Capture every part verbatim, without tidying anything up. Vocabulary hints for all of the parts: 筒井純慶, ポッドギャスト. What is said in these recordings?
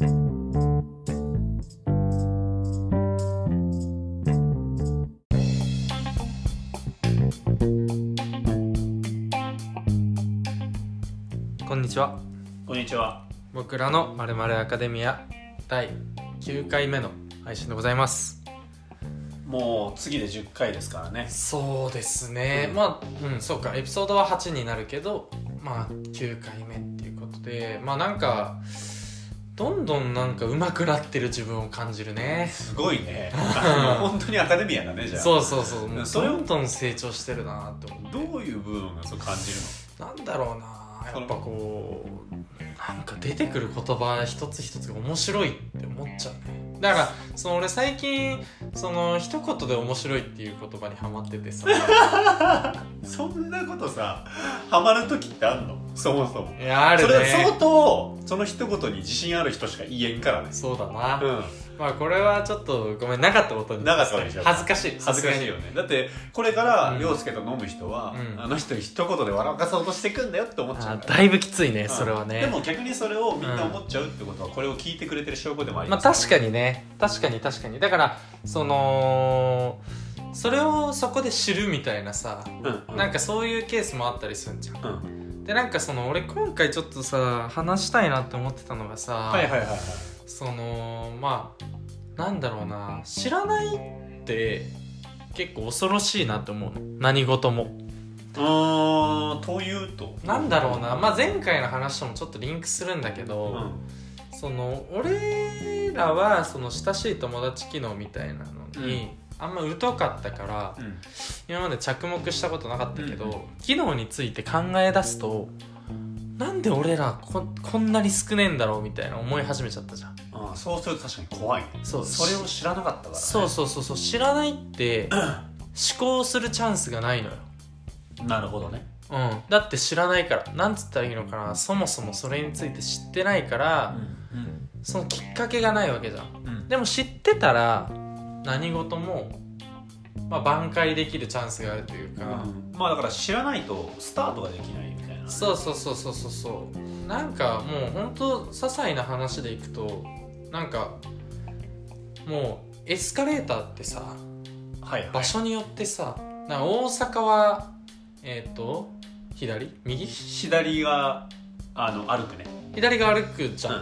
こんにちは。こんにちは。僕らの〇〇アカデミアだいきゅうかいめの配信でございます。もう次でじゅっかいですからね。そうですね。うん、まあ、うん、そうか。エピソードははちになるけど、まあきゅうかいめっていうことで、まあなんか。どんどんなんか上手くなってる自分を感じるね。すごいね。本当にアカデミアだねじゃあ。そうそうそう。もうどんどん成長してるなって思って。どういう部分がそう感じるの？なんだろうな。やっぱこうなんか出てくる言葉一つ一つが面白いって思っちゃうね。だからその俺最近その一言で面白いっていう言葉にハマっててさ。そんなことさハマる時ってあんの？そもそもいやあるね。それ相当その一言に自信ある人しか言えんからね。そうだな、うん、まあこれはちょっとごめんなかったことになかったでしょ。恥ずかしい恥ずかしいよね。だってこれから陽介と飲む人は、うん、あの人に一言で笑かそうとしていくんだよって思っちゃうから、ね、だいぶきついね、うん、それはね。でも逆にそれをみんな思っちゃうってことは、うん、これを聞いてくれてる証拠でもあります、ね。まあ、確かにね確かに確かにだからそのそれをそこで知るみたいなさ、うんうん、なんかそういうケースもあったりするんじゃん、うんでなんかその俺今回ちょっとさ話したいなって思ってたのがさ、はいはいはいはい、そのまあなんだろうな知らないって結構恐ろしいなって思うの何事も。あーというとなんだろうな、まあ、前回の話ともちょっとリンクするんだけど、うん、その俺らはその親しい友達機能みたいなのに、うんあんま疎かったから、うん、今まで着目したことなかったけど、うん、機能について考え出すとなんで俺ら こ, こんなに少ねえんだろうみたいな思い始めちゃったじゃん。ああそうすると確かに怖いね。 そ, うそれを知らなかったからね。そうそうそうそう知らないって思考するチャンスがないのよ。なるほどね、うん、だって知らないからなんつったらいいのかなそもそもそれについて知ってないから、うんうん、そのきっかけがないわけじゃん、うん、でも知ってたら何事も、まあ、挽回できるチャンスがあるというか、うん、まあだから知らないとスタートができないみたいな、ね、そうそうそうそうそうなんかもう本当些細な話でいくとなんかもうエスカレーターってさ、はいはい、場所によってさなんか大阪はえっと左右左があの歩くね左が歩くじゃん、う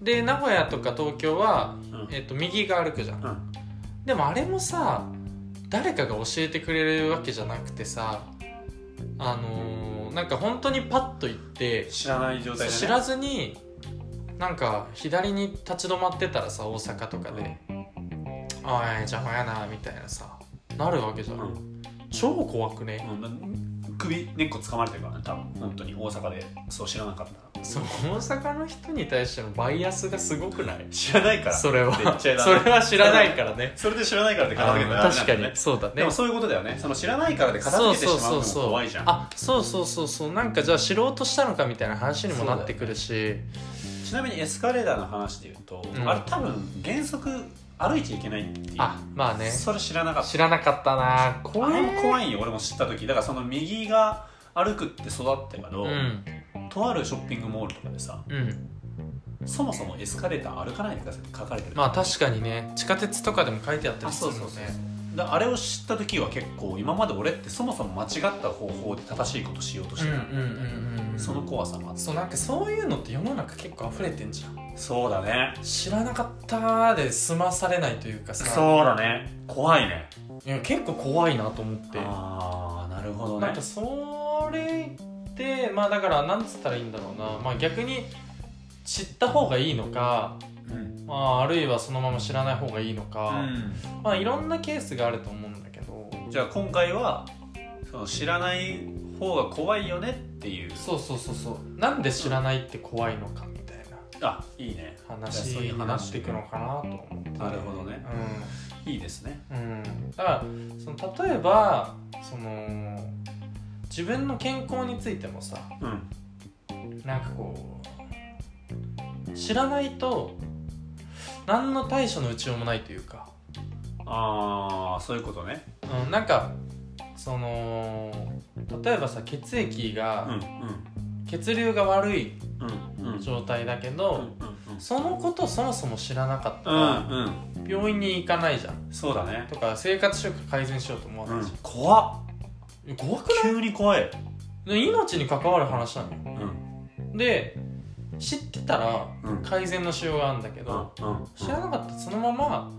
ん、で名古屋とか東京は、うんえっと、右が歩くじゃん、うんでもあれもさ誰かが教えてくれるわけじゃなくてさあのー、なんか本当にパッと行って知らない状態で、ね、知らずになんか左に立ち止まってたらさ大阪とかで、うん、おい邪魔やなみたいなさなるわけじゃん、うん、超怖くね、うん、首根っこ掴まれてるからね多分本当に大阪でそう知らなかったらそう大阪の人に対してのバイアスがすごくない知らないからそれはそれは知らないからねそれで知らないからって片付けたらダメなんだよね。確かにそうだね。でもそういうことだよねその知らないからで片付けてしまうのも怖いじゃん。そうそうそうそうなんかじゃあ知ろうとしたのかみたいな話にもなってくるし、ね、ちなみにエスカレーターの話でいうと、うん、あれ多分原則歩いちゃいけないっていうあまあねそれ知らなかった知らなかったな怖いあれも怖いよ俺も知った時だからその右が歩くって育ったけど、うんとあるショッピングモールとかでさ、うん、そもそもエスカレーター歩かないでくださいって書かれてる。まあ確かにね地下鉄とかでも書いてあったりするので、ね、だあれを知った時は結構今まで俺ってそもそも間違った方法で正しいことしようとしてるその怖さもあってそうなんかそういうのって世の中結構溢れてんじゃん。そうだね知らなかったで済まされないというかさそうだね怖いねいや結構怖いなと思ってああなるほどねなんかそれでまあだからなんつったらいいんだろうな、まあ、逆に知った方がいいのか、うんまあ、あるいはそのまま知らない方がいいのか、うんまあ、いろんなケースがあると思うんだけどじゃあ今回はその知らない方が怖いよねっていうそうそうそうそうなんで知らないって怖いのかみたいなあいいね話になっていくのかなと思って、ね、なるほどね、うん、いいですね、うん、だからその例えばその自分の健康についてもさ、うん、なんかこう知らないと何の対処の打ちようもないというかああそういうことね、うん、なんかその例えばさ血液が、うんうん、血流が悪い状態だけど、うんうんうんそのことをそもそも知らなかったら病院に行かないじゃん、うんうん、そうだね、とか生活習慣改善しようと思わないじゃん、うん、怖っ、怖くない？急に怖い、命に関わる話なのよ、うん、で知ってたら改善のしようがあるんだけど、うんうんうん、知らなかったらそのまま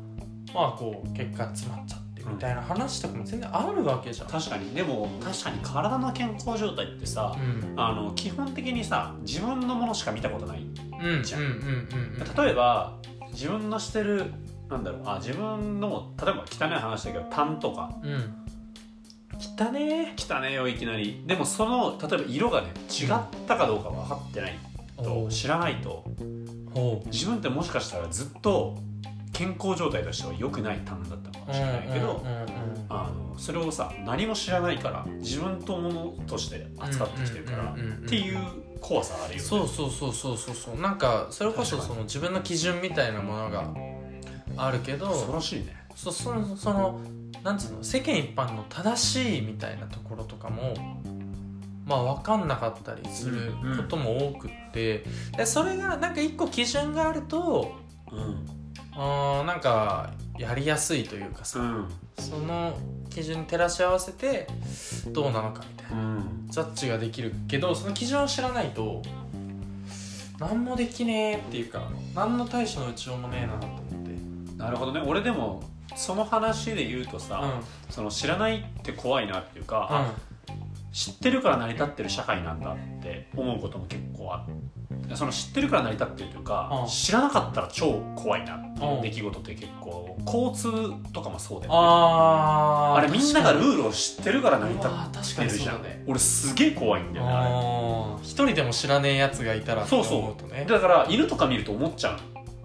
まあこう結果詰まっちゃってみたいな話とかも全然あるわけじゃん。確かに。でも確かに体の健康状態ってさ、うん、あの基本的にさ自分のものしか見たことないじゃん。例えば自分のしてるなんだろう、あ自分の例えば汚い話だけどタンとか、うん、汚ねー汚ねーよいきなり。でもその例えば色がね違ったかどうか分かってないと、知らないと自分ってもしかしたらずっと健康状態としては良くないタンだったかもしれないけど、あのそれをさ何も知らないから自分とものとして扱ってきてるからっていう怖さあるよね。そうそうそうそうそう、なんかそれこそその自分の基準みたいなものがあるけど、恐ろしいね。そそのそのなんつうの、世間一般の正しいみたいなところとかもまあ分かんなかったりすることも多くって、うんうん、でそれがなんか一個基準があると、うん、あなんかやりやすいというかさ、うん、その基準に照らし合わせてどうなのかみたいな、うん、ジャッジができるけど、その基準を知らないと何もできねえっていうか、何の対処の打ちようもねえなと思って。なるほどね。俺でもその話で言うとさ、うん、その知らないって怖いなっていうか、うん、知ってるから成り立ってる社会なんだって思うことも結構ある。その知ってるから成り立ってるというか、うん、知らなかったら超怖いなっていう出来事って結構、交通とかもそうだよね。 あ, あれみんながルールを知ってるから成り立ってるじゃん、ね、俺すげえ怖いんだよね、あれ。一人でも知らねえやつがいたらって思うとね。そうそう、だから犬とか見ると思っちゃう。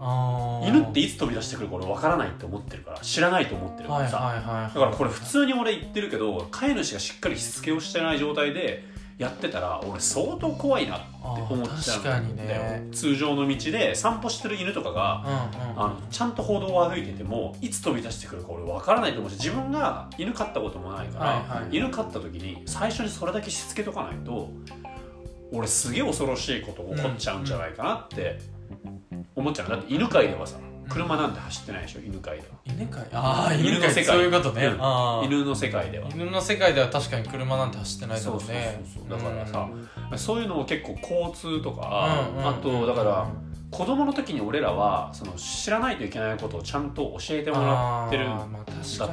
あ犬っていつ飛び出してくるか俺分からないって思ってるから、知らないと思ってるからさ、はいはいはいはい、だからこれ普通に俺言ってるけど、飼い主がしっかりしつけをしてない状態でやってたら俺相当怖いなって思っちゃうんだよ、ね、通常の道で散歩してる犬とかが、うんうん、あのちゃんと歩道を歩いててもいつ飛び出してくるか俺分からないと思うし、自分が犬飼ったこともないから、はいはい、犬飼った時に最初にそれだけしつけとかないと俺すげえ恐ろしいことが起こっちゃうんじゃないかなって、うんうん思っちゃう。だって犬飼いではさ、車なんて走ってないでしょ、犬飼いでは。犬飼い、ああ、犬の世界、そういうことね、うん、あ犬の世界では。犬の世界では確かに車なんて走ってないだろうね。そうそうそうそう。だからさ、うん、そういうのを結構交通とか、うんうん、あとだから子供の時に俺らはその知らないといけないことをちゃんと教えてもらってるんだと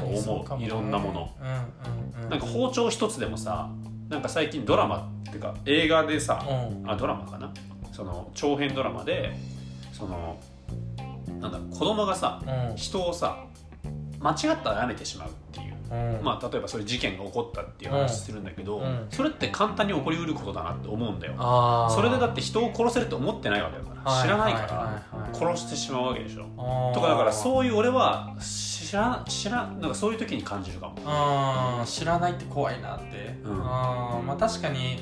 思う。まあね、いろんなもの、うんうんうん。なんか包丁一つでもさ、なんか最近ドラマっていうか映画でさ、うん、あドラマかな、その長編ドラマで。そのなんだろう、子供がさ、うん、人をさ間違ったらやめてしまうっていう、うん、まあ例えばそういう事件が起こったっていう話するんだけど、うん、それって簡単に起こりうることだなって思うんだよ。あそれでだって人を殺せると思ってないわけだから、はい、知らないから殺してしまうわけでしょ、はい、とかだからそういう俺は知ら知らなんかそういう時に感じるかも。あ知らないって怖いなって、うん、あまあ確かに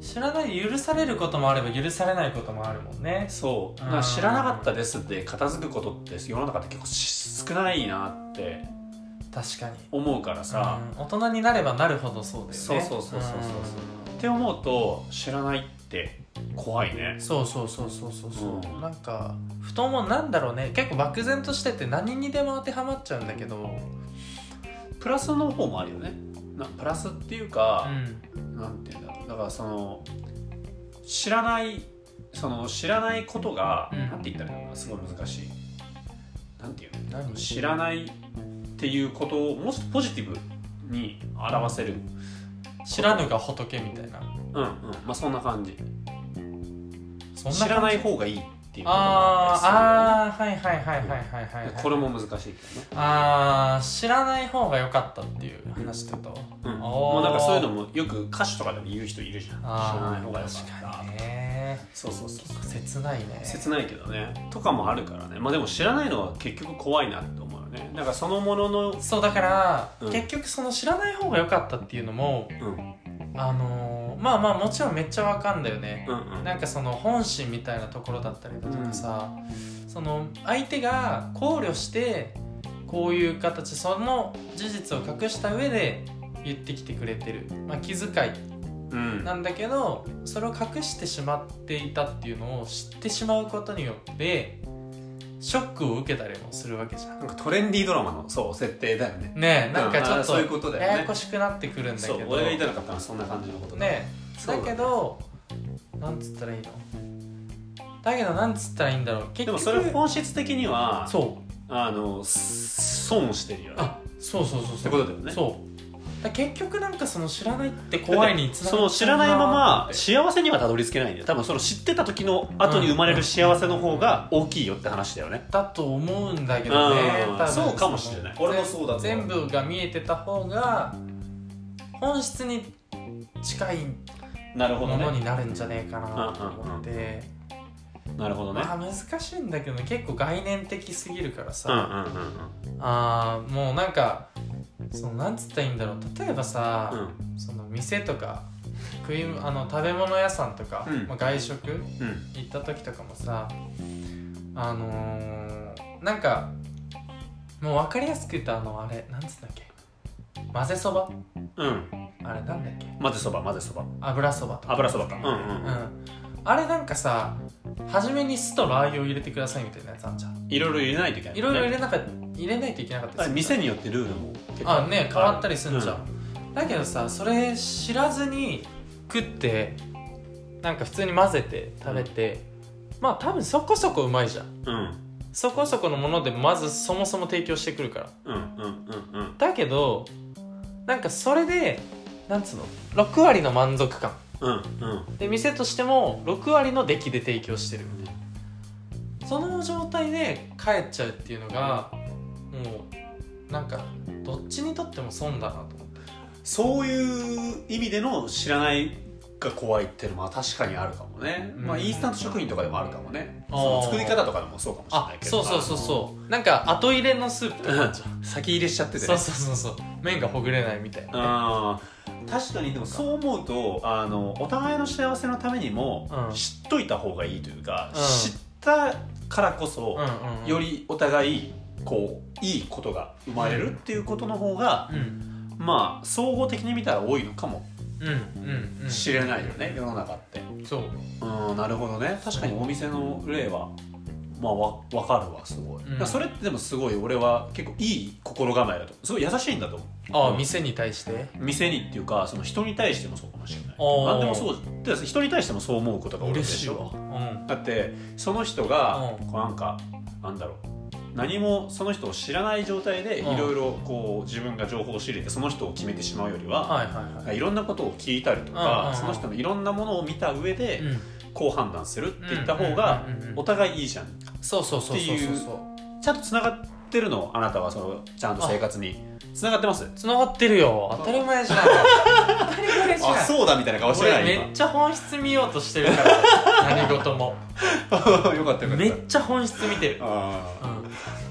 知らないで許されることもあれば許されないこともあるもんね。そうだから知らなかったですって片付くことって世の中って結構少ないなって確かに思うからさ、うん、大人になればなるほどそうだよね。そうそうそうそうそうって思うと知らないって怖いね。そうそうそうそうそうそう、うん、なんかふともなんだろうね、結構漠然としてて何にでも当てはまっちゃうんだけど、プラスの方もあるよね。なプラスっていうか、うん、なんていうんだろう、だからその知らないその知らないことが、うん、なんて言ったらいいのかすごい難しい。なんていうの、知らないっていうことをもうちょっとポジティブに表せる。知らぬが仏みたいな。うんうん、まあそんな感じ。そんな感じ。知らない方がいい。ああはいはいはいはいはいはい、これも難しいけどね。ああ知らない方が良かったっていう話ってこと、うんうん、もうなんかそういうのもよく歌手とかでも言う人いるじゃん。知らない方が良かった。確かにね。そうそうそう。結構切ないね。切ないけどね。とかもあるからね。まあでも知らないのは結局怖いなって思うよね。なんかそのもののそうだから、うん、結局その知らない方が良かったっていうのも、うん、あのー。まあまあもちろんめっちゃわかんだよね、うんうん、なんかその本心みたいなところだったりだとかさ、うん、その相手が考慮してこういう形その事実を隠した上で言ってきてくれてる、まあ、気遣いうん、なんだけどそれを隠してしまっていたっていうのを知ってしまうことによってショックを受けたりもするわけじゃん。なんかトレンディードラマのそう設定だよね。ねえ、なんかちょっとややこしくなってくるんだけど、そう俺が言いたかったのはそんな感じのことだね。だけどなんつったらいいのだけどなんつったらいいんだろう結局。でもそれ本質的にはそうあの損してるよね。あ、そうそうそうそうってことだよね。そうだ結局なんかその知らないって怖いにつながって、その知らないまま幸せにはたどり着けないんだよ。多分その知ってた時の後に生まれる幸せの方が大きいよって話だよね。だと思うんだけどね。多分そうかもしれない。俺もそうだと思う。全部が見えてた方が本質に近いものになるんじゃねえかなと思って。なるほどね。なるほどね。まあ難しいんだけど結構概念的すぎるからさ、うんうんうんうん、あーもうなんかそのなんつったらいいんだろう。例えばさ、うん、その店とか食いあの食べ物屋さんとか、うんまあ、外食、うん、行った時とかもさあのー、なんかもう分かりやすく言ったあのあれなんつったっけ混ぜそば、うん、あれなんだっけ混ぜそば混ぜそば油そばとか油そばか、うんうんうんうん、あれなんかさ初めに酢とラー油を入れてくださいみたいなやつあんじゃん。いろいろ入れないといけない、ね、いろいろ入れなか入れないといけなかったです。店によってルールも結構あね変わったりするんじゃん、うん、だけどさそれ知らずに食ってなんか普通に混ぜて食べて、うん、まあ多分そこそこうまいじゃん、うん、そこそこのものでまずそもそも提供してくるから、うんうんうんうん、だけどなんかそれでなんつうのろく割の満足感、うんうん、で店としてもろく割の出来で提供してるみたいなその状態で帰っちゃうっていうのがもうなんかどっちにとっても損だなと思って。そういう意味での知らないが怖いっていうのは確かにあるかもね、うんまあ、インスタント食品とかでもあるかもね、うん、その作り方とかでもそうかもしれないけど、あ、そうそうそうそうなんか後入れのスープとか先入れしちゃってて、ね、そうそうそうそう麺がほぐれないみたいな、ね、あ確かに。でもそう思うとあのお互いの幸せのためにも知っといた方がいいというか、うん、知ったからこそ、うんうんうん、よりお互いこういいことが生まれるっていうことの方が、うん、まあ総合的に見たら多いのかもしれないよね、うんうんうん、世の中って。そう、うん、なるほどね。確かにお店の例は、まあ、わ分かるわすごい、うん、それってでもすごい俺は結構いい心構えだとすごい優しいんだと思う。ああ、うん、店に対して店にっていうかその人に対してもそうかもしれない。何でもそうで人に対してもそう思うことが多いでしょ、うん、だってその人が、うん、こうなんかなんだろう何もその人を知らない状態でいろいろこう自分が情報を仕入れてその人を決めてしまうよりはいろんなことを聞いたりとかその人のいろんなものを見た上で、うんこう判断するって言った方がお互いいいじゃんっていうちゃんとつながってるの。あなたはそのちゃんと生活につながってます。つながってるよ。当たり前じゃん当たり前じゃん。あそうだみたいな顔してない。俺めっちゃ本質見ようとしてるから何事もよかったよかった。めっちゃ本質見てるあ、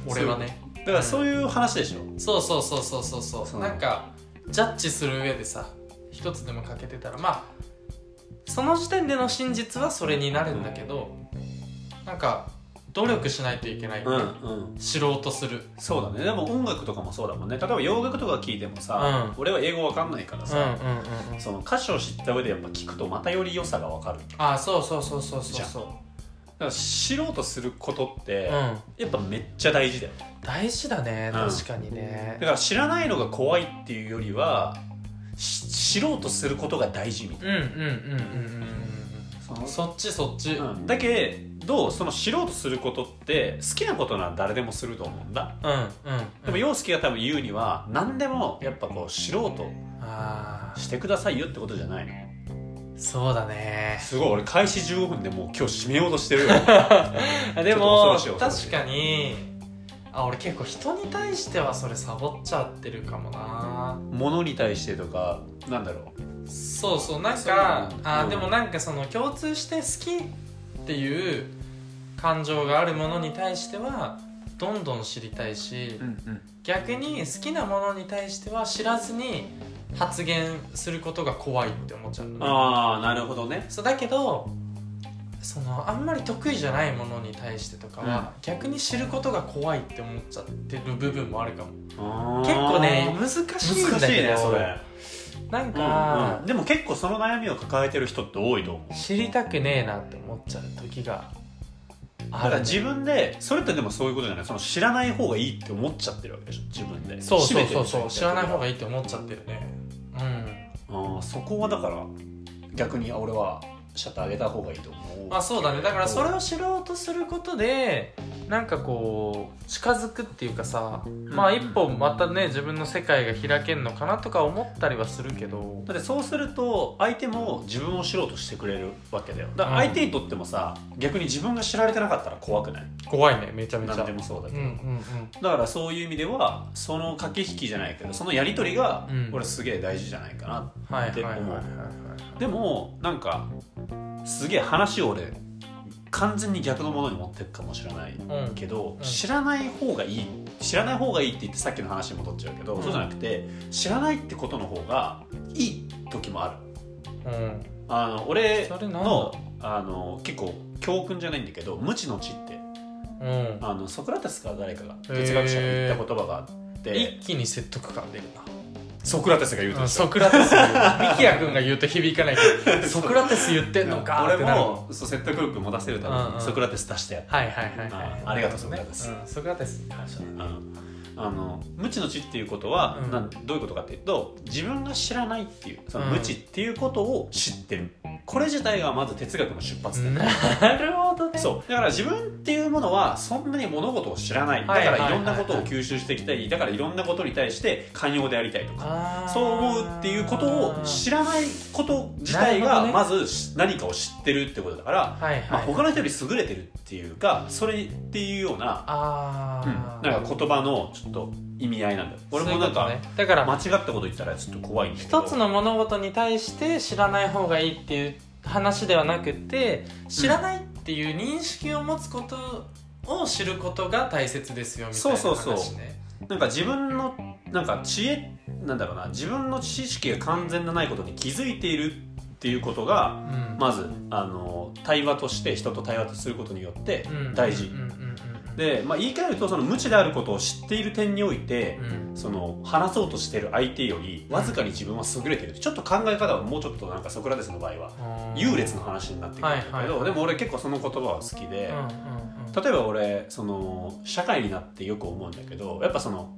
うん、俺はね。だからそういう話でしょ、うん、そうそうそうそうそうそうそう。なんかジャッジする上でさ一つでも欠けてたらまあその時点での真実はそれになるんだけど、うん、なんか努力しないといけない、うんうん、知ろうとする。そうだね。でも音楽とかもそうだもんね。例えば洋楽とか聴いてもさ、うん、俺は英語わかんないからさ、うんうんうんうん、その歌詞を知った上でやっぱ聴くとまたより良さがわかる。ああそうそうそうそうそうそう。だから知ろうとすることって、うん、やっぱめっちゃ大事だよ。大事だね確かにね、うん、だから知らないのが怖いっていうよりは知ろうとすることが大事みたいな。うんうんうんうんうん。そっちそっち、うん、だけどその知ろうとすることって好きなことなら誰でもすると思うんだ、うんうんうん、でも陽介が多分言うには何でもやっぱこう知ろうとしてくださいよってことじゃないの。そうだね。すごい俺開始じゅうごふんでもう今日締めようとしてるよでも確かにあ俺結構人に対してはそれサボっちゃってるかもな。物に対してとかなんだろう。そうそうなんかあ、うん、でもなんかその共通して好きっていう感情があるものに対してはどんどん知りたいし、うんうん、逆に好きなものに対しては知らずに発言することが怖いって思っちゃうのね。ああなるほどね。そうだけどそのあんまり得意じゃないものに対してとかは、うん、逆に知ることが怖いって思っちゃってる部分もあるかも。結構ね難しいんだけど、難しいねそれ。なんか、うんうん、でも結構その悩みを抱えてる人って多いと思う。知りたくねえなって思っちゃう時がある、ね、だから自分でそれってでもそういうことじゃない。その知らない方がいいって思っちゃってるわけでしょ自分で。そうそうそうそう、知らない方がいいって思っちゃってるね。うん、あそこはだから逆に俺はシャッター上げた方がいいと思う。まあそうだね。だからそれを知ろうとすることでなんかこう近づくっていうかさ、うん、まあ一歩またね自分の世界が開けんのかなとか思ったりはするけど、だってそうすると相手も自分を知ろうとしてくれるわけだよ。だから相手にとってもさ、うん、逆に自分が知られてなかったら怖くない？怖いね、めちゃめちゃ。何でもそうだけど、うんうんうん、だからそういう意味ではその駆け引きじゃないけどそのやり取りが俺すげえ大事じゃないかなって思う。でもなんかすげえ話を俺完全に逆のものに持っていくかもしれないけど、うん、知らない方がいい知らない方がいいって言ってさっきの話に戻っちゃうけど、うん、そうじゃなくて知らないってことの方がいい時もある、うん、あの俺 の, あの結構教訓じゃないんだけど無知の知って、うん、あのソクラテスか誰かが哲学者が言った言葉があって一気に説得感出るな。ソクラテスが言うとソクラテスミキヤ君が言うと響かないけどソクラテス言ってんのかってなる。俺もそう説得力持たせるために、うんうん、ソクラテス出してやった、はいはいはいはい、ありがとうソクラテス、うん、ソクラテスに感謝だね。あの無知の知っていうことは、うん、なんどういうことかっていうと自分が知らないっていうその無知っていうことを知ってる、うん、これ自体がまず哲学の出発点。なるほどね。そうだから自分っていうものはそんなに物事を知らない、だからいろんなことを吸収していきたい、だからいろんなことに対して寛容でありたいとかそう思うっていうことを知らないこと自体がまず何かを知ってるってことだから、ねまあ、他の人より優れてるっていうかそれっていうような、あ、うん、なんか言葉のちょっと意味合いなんだよ。俺もなんか、ね、だから間違ったこと言ったらちょっと怖いんだけど、一つの物事に対して知らない方がいいっていう話ではなくて知らないっていう認識を持つことを知ることが大切ですよみたいな話ね。そうそうそう。なんか自分のなんか知恵なんだろうな、自分の知識が完全なないことに気づいているっていうことが、うん、まずあの対話として人と対話とすることによって大事。うんうんうんうんでまあ、言い換えるとその無知であることを知っている点において、うん、その話そうとしている相手よりわずかに自分は優れている、うん、ちょっと考え方はもうちょっとなんかソクラテスの場合は優劣の話になってくるんだけど、はいはいはい、でも俺結構その言葉は好きで、うんうんうん、例えば俺その社会になってよく思うんだけどやっぱその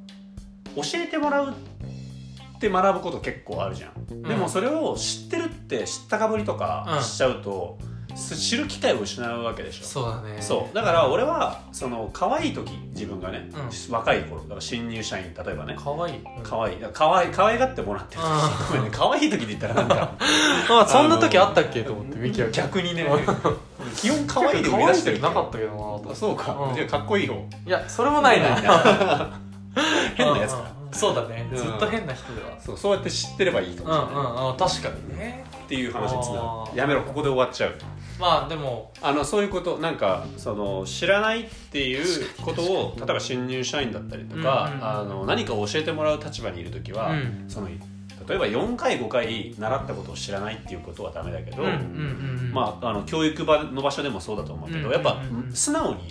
教えてもらうって学ぶこと結構あるじゃん、うん、でもそれを知ってるって知ったかぶりとかしちゃうと、うん知る機会を失うわけでしょ。そうだね。そうだから俺はその可愛い時自分がね、うん、若い頃だから新入社員例えばね可愛い可愛い可愛い可愛がってもらってる時ごめんね可愛い時で言ったらなんかあそんな時あったっけと思ってミキは逆にね基本可愛いで目指してるなかったけどな。そうか、うん、じゃあかっこいい方いやそれもないな変なやつだそうだね、うん、ずっと変な人ではそう、そうやって知ってればいいかもしれない、うんうんうん、確かにねっていう話につながる。やめろここで終わっちゃう。まあでもあのそういうことなんかその知らないっていうことを例えば新入社員だったりとか、うんうん、あの何かを教えてもらう立場にいるときは、うん、その例えばよんかいごかい習ったことを知らないっていうことはダメだけど、うんうんうんうん、まああの教育場の場所でもそうだと思うけど、うんうんうん、やっぱ素直に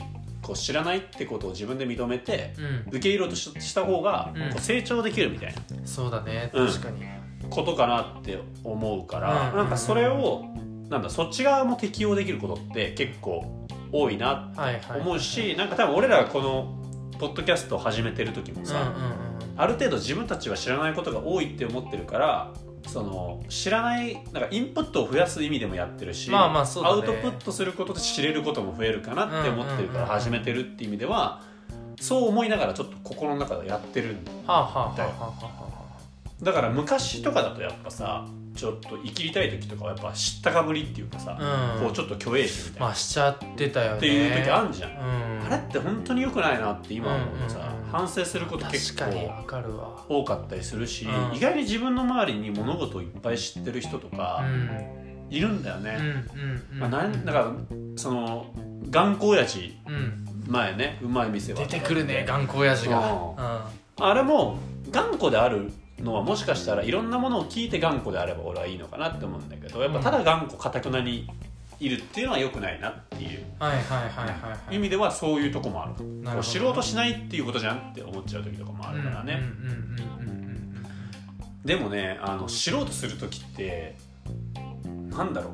こう知らないってことを自分で認めて、うん、受け入れようとした方がこう成長できるみたいな、うん、そうだね確かに、うん、ことかなって思うから、うん、なんかそれをなんだそっち側も適用できることって結構多いなって思うし、なんか多分俺らがこのポッドキャストを始めてる時もさ、うんうんうん、ある程度自分たちは知らないことが多いって思ってるからその知らないなんかインプットを増やす意味でもやってるし、まあまあそうだね、アウトプットすることで知れることも増えるかなって思ってるから始めてるって意味では、うんうんうん、そう思いながらちょっと心の中でやってるんだよ、はあはあはあはあ、だから昔とかだとやっぱさちょっと生きりたい時とかはやっぱ知ったかぶりっていうかさ、うん、こうちょっと虚栄心みたいな、まあ、しちゃってたよねっていう時あるじゃん、うん、あれって本当に良くないなって今思うとさ、うんうんうん、反省すること結構多かったりするし、うん、意外に自分の周りに物事をいっぱい知ってる人とかいるんだよね、うんうんうんまあ、なんだからその頑固親父、うん、前ねうまい店は出てくるね頑固親父が、うん、あれも頑固であるのはもしかしたらいろんなものを聞いて頑固であれば俺はいいのかなって思うんだけどやっぱただ頑固かたくなにいるっていうのは良くないなっていう意味ではそういうとこもある。なるほど、ね、知ろうとしないっていうことじゃんって思っちゃう時とかもあるからね。でもね、あの知ろうとする時ってなんだろう、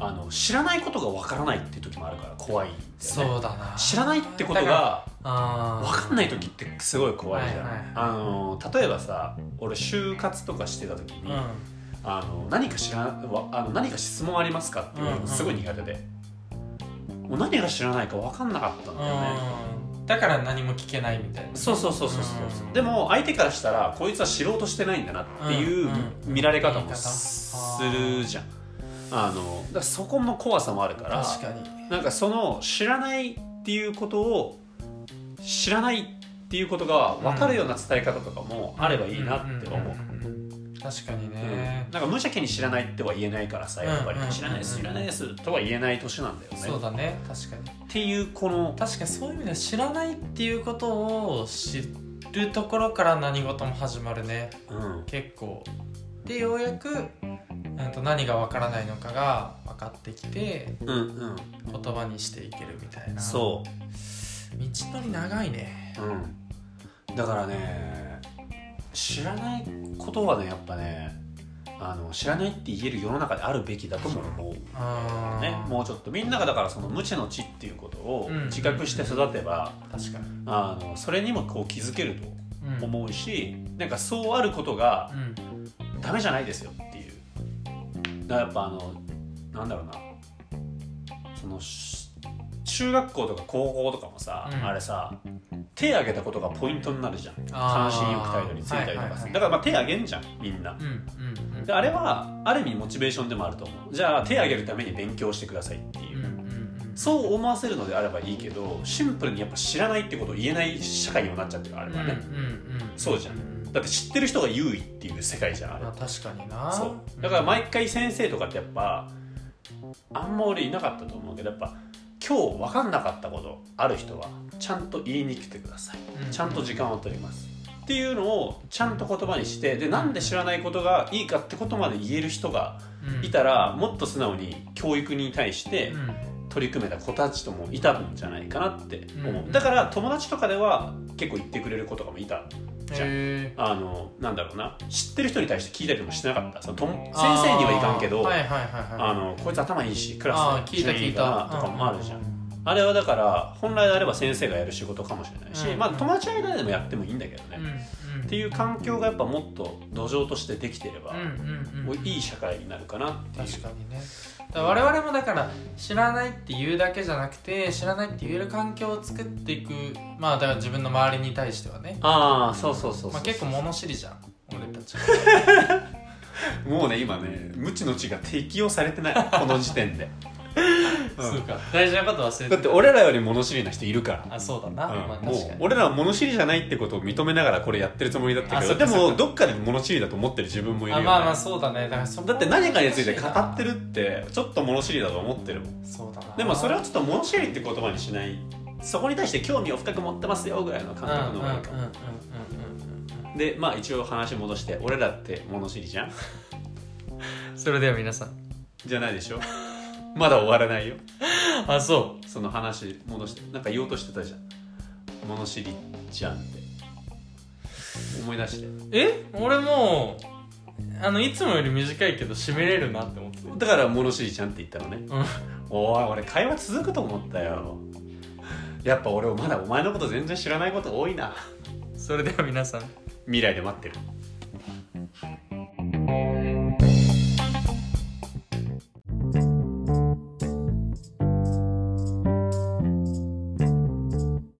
あの知らないことがわからないっていう時もあるから怖いんだよね。そうだな、知らないってことがわかんない時ってすごい怖いじゃん、はいはい、あの例えばさ、俺就活とかしてた時に、うん、あの 何, か知らあの何か質問ありますかっていうのがすごい苦手で、うんうん、もう何が知らないか分かんなかったんだよね。だから何も聞けないみたいな。そうそうそうそうそう、うん、でも相手からしたらこいつは知ろうとしてないんだなっていう見られ方もするじゃん、うんうん、あのだからそこも怖さもあるから、確かになんかその知らないっていうことを知らないっていうことが分かるような伝え方とかもあればいいなって思う。確かにね、うん、なんか無邪気に知らないっては言えないからさ、やっぱり知らないです知らないですとは言えない年なんだよね。そうだね、確かにっていう、この確かにそういう意味では知らないっていうことを知るところから何事も始まるね、うん、結構でようやく、うん、と何が分からないのかが分かってきて、うんうん、言葉にしていけるみたいな。そう道のり長いね、うん、だからね知らないことはね、やっぱね、あの知らないって言える世の中であるべきだとも思う、あ、ね、もうちょっとみんながだからその無知の知っていうことを自覚して育てば、うんうん、確かにあのそれにもこう気づけると思うし、うん、なんかそうあることが、うん、ダメじゃないですよっていう、だからやっぱあのなんだろうな、その中学校とか高校とかもさ、うん、あれさ手挙げたことがポイントになるじゃん、関心よく態度についたりとかさ、はいはいはい、だからまあ手挙げんじゃんみんな、うんうん、であれはある意味モチベーションでもあると思う。じゃあ手挙げるために勉強してくださいっていう、うんうんうん、そう思わせるのであればいいけど、シンプルにやっぱ知らないってことを言えない社会にもなっちゃってるあれはね、うんうんうん、そうじゃん、だって知ってる人が優位っていう世界じゃんあれ。まあ、確かにな。そうだから毎回先生とかってやっぱあんま俺いなかったと思うけど、やっぱ今日分かんなかったことある人はちゃんと言いに来てください、ちゃんと時間を取りますっていうのをちゃんと言葉にして、でなんで知らないことがいいかってことまで言える人がいたら、もっと素直に教育に対して取り組めた子たちともいたんじゃないかなって思う。だから友達とかでは結構言ってくれる子とかもいたじゃん、あのなんだろうな、知ってる人に対して聞いたりもしなかった、そのと先生にはいかんけど、こいつ頭いいしクラスで一緒にいいかなとかもあるじゃん、うんうん、あれはだから本来であれば先生がやる仕事かもしれないし、うんうん、まあ、友達間でもやってもいいんだけどね、うんうん、っていう環境がやっぱもっと土壌としてできていれば、うんうんうん、もういい社会になるかなっていう。確かにね、だから我々もだから知らないって言うだけじゃなくて、知らないって言える環境を作っていく、まあだから自分の周りに対してはね。ああ、そうそうそうそう、まあ、結構物知りじゃん俺たちもうね今ね無知の知が適用されてないこの時点でうん、そうか、大事なこと忘れて。だって俺らより物知りな人いるから。あ、そうだな、うん、まあ、確かにもう俺らは物知りじゃないってことを認めながらこれやってるつもりだったけど、でもどっかで物知りだと思ってる自分もいるよね。あ、まあまあそうだね。だからそ、だって何かについて語ってるってちょっと物知りだと思ってるもん。そうだな。でもそれをちょっと物知りって言葉にしない、そこに対して興味を深く持ってますよぐらいの感覚の方がいいかも。で、まあ一応話戻して、俺らって物知りじゃんそれでは皆さんじゃないでしょまだ終わらないよ。あ、そう。その話戻して、なんか言おうとしてたじゃん。物知りじゃんって思い出して。え？俺もあのいつもより短いけど締めれるなって思ってた。だから物知りじゃんって言ったのね。うん。おい、俺会話続くと思ったよ。やっぱ俺まだお前のこと全然知らないこと多いな。それでは皆さん、未来で待ってる。